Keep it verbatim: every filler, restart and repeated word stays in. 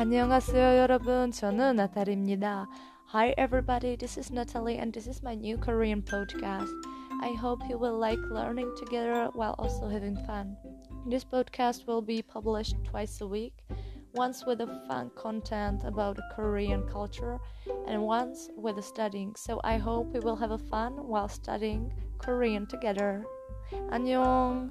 안녕하세요 여러분, 저는 나탈입니다. Hi everybody, this is Natalie and this is my new Korean podcast. I hope you will like learning together while also having fun. This podcast will be published twice a week, once with a fun content about the Korean culture and once with the studying. So I hope we will have a fun while studying Korean together. 안녕!